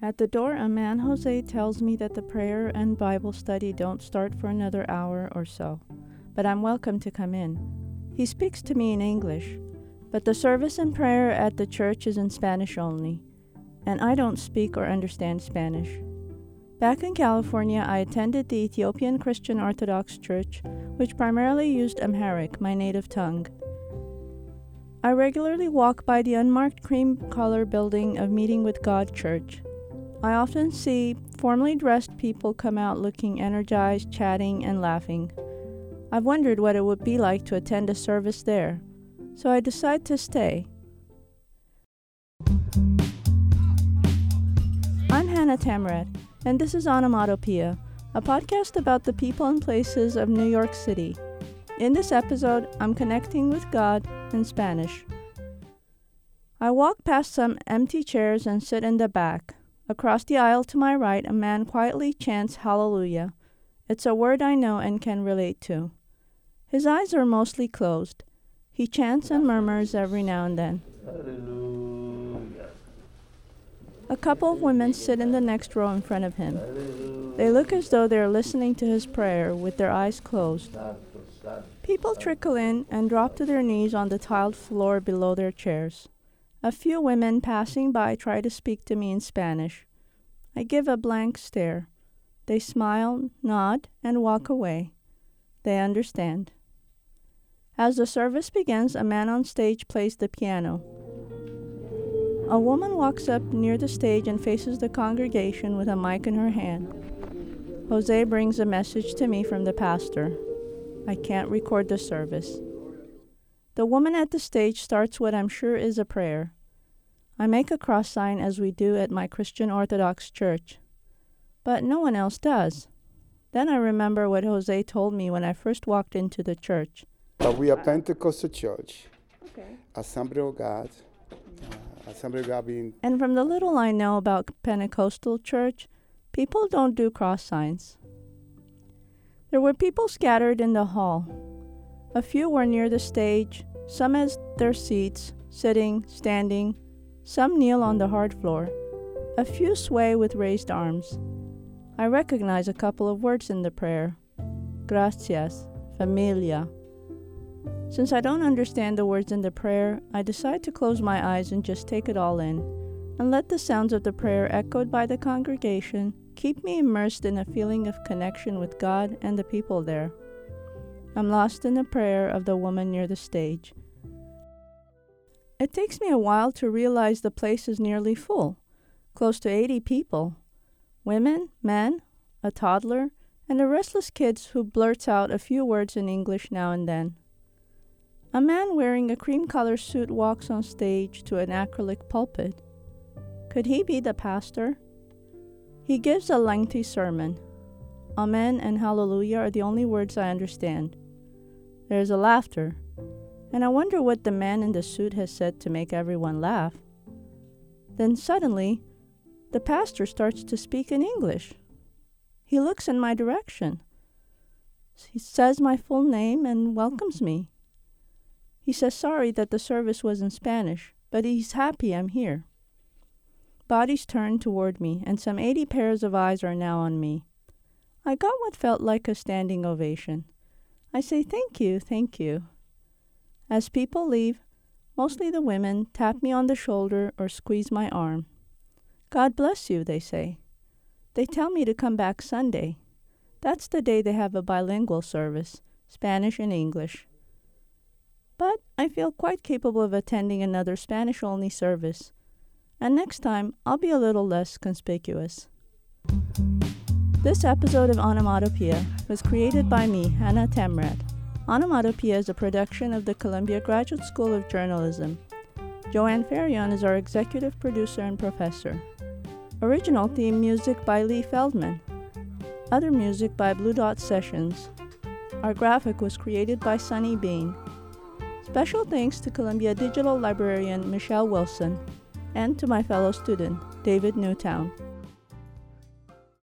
At the door, a man, Jose, tells me that the prayer and Bible study don't start for another hour or so, but I'm welcome to come in. He speaks to me in English, but the service and prayer at the church is in Spanish only, and I don't speak or understand Spanish. Back in California, I attended the Ethiopian Christian Orthodox Church, which primarily used Amharic, my native tongue. I regularly walk by the unmarked cream-color building of Meeting with God Church. I often see formally dressed people come out looking energized, chatting, and laughing. I've wondered what it would be like to attend a service there, so I decide to stay. I'm Hanna Tamrat, and this is Onomatopoeia, a podcast about the people and places of New York City. In this episode, I'm connecting with God in Spanish. I walk past some empty chairs and sit in the back. Across the aisle to my right, a man quietly chants Hallelujah. It's a word I know and can relate to. His eyes are mostly closed. He chants and murmurs every now and then. Hallelujah. A couple of women sit in the next row in front of him. They look as though they are listening to his prayer with their eyes closed. People trickle in and drop to their knees on the tiled floor below their chairs. A few women passing by try to speak to me in Spanish. I give a blank stare. They smile, nod, and walk away. They understand. As the service begins, a man on stage plays the piano. A woman walks up near the stage and faces the congregation with a mic in her hand. Jose brings a message to me from the pastor. I can't record the service. The woman at the stage starts what I'm sure is a prayer. I make a cross sign as we do at my Christian Orthodox church, but no one else does. Then I remember what Jose told me when I first walked into the church. We are Pentecostal Church, okay. Assembly of God. And from the little I know about Pentecostal Church, people don't do cross signs. There were people scattered in the hall. A few were near the stage, some at their seats, sitting, standing. Some kneel on the hard floor. A few sway with raised arms. I recognize a couple of words in the prayer. Gracias, familia. Since I don't understand the words in the prayer, I decide to close my eyes and just take it all in, and let the sounds of the prayer echoed by the congregation keep me immersed in a feeling of connection with God and the people there. I'm lost in the prayer of the woman near the stage. It takes me a while to realize the place is nearly full, close to 80 people, women, men, a toddler, and a restless kid who blurts out a few words in English now and then. A man wearing a cream-colored suit walks on stage to an acrylic pulpit. Could he be the pastor? He gives a lengthy sermon. Amen and hallelujah are the only words I understand. There is a laughter, and I wonder what the man in the suit has said to make everyone laugh. Then suddenly, the pastor starts to speak in English. He looks in my direction. He says my full name and welcomes me. He says sorry that the service was in Spanish, but he's happy I'm here. Bodies turn toward me, and some 80 pairs of eyes are now on me. I got what felt like a standing ovation. I say thank you, thank you. As people leave, mostly the women tap me on the shoulder or squeeze my arm. God bless you, they say. They tell me to come back Sunday. That's the day they have a bilingual service, Spanish and English. But I feel quite capable of attending another Spanish-only service, and next time I'll be a little less conspicuous. This episode of Onomatopoeia was created by me, Hanna Tamrat. Onomatopoeia is a production of the Columbia Graduate School of Journalism. Joanne Farion is our executive producer and professor. Original theme music by Lee Feldman. Other music by Blue Dot Sessions. Our graphic was created by Sunny Bean. Special thanks to Columbia Digital Librarian Michelle Wilson and to my fellow student, David Newtown.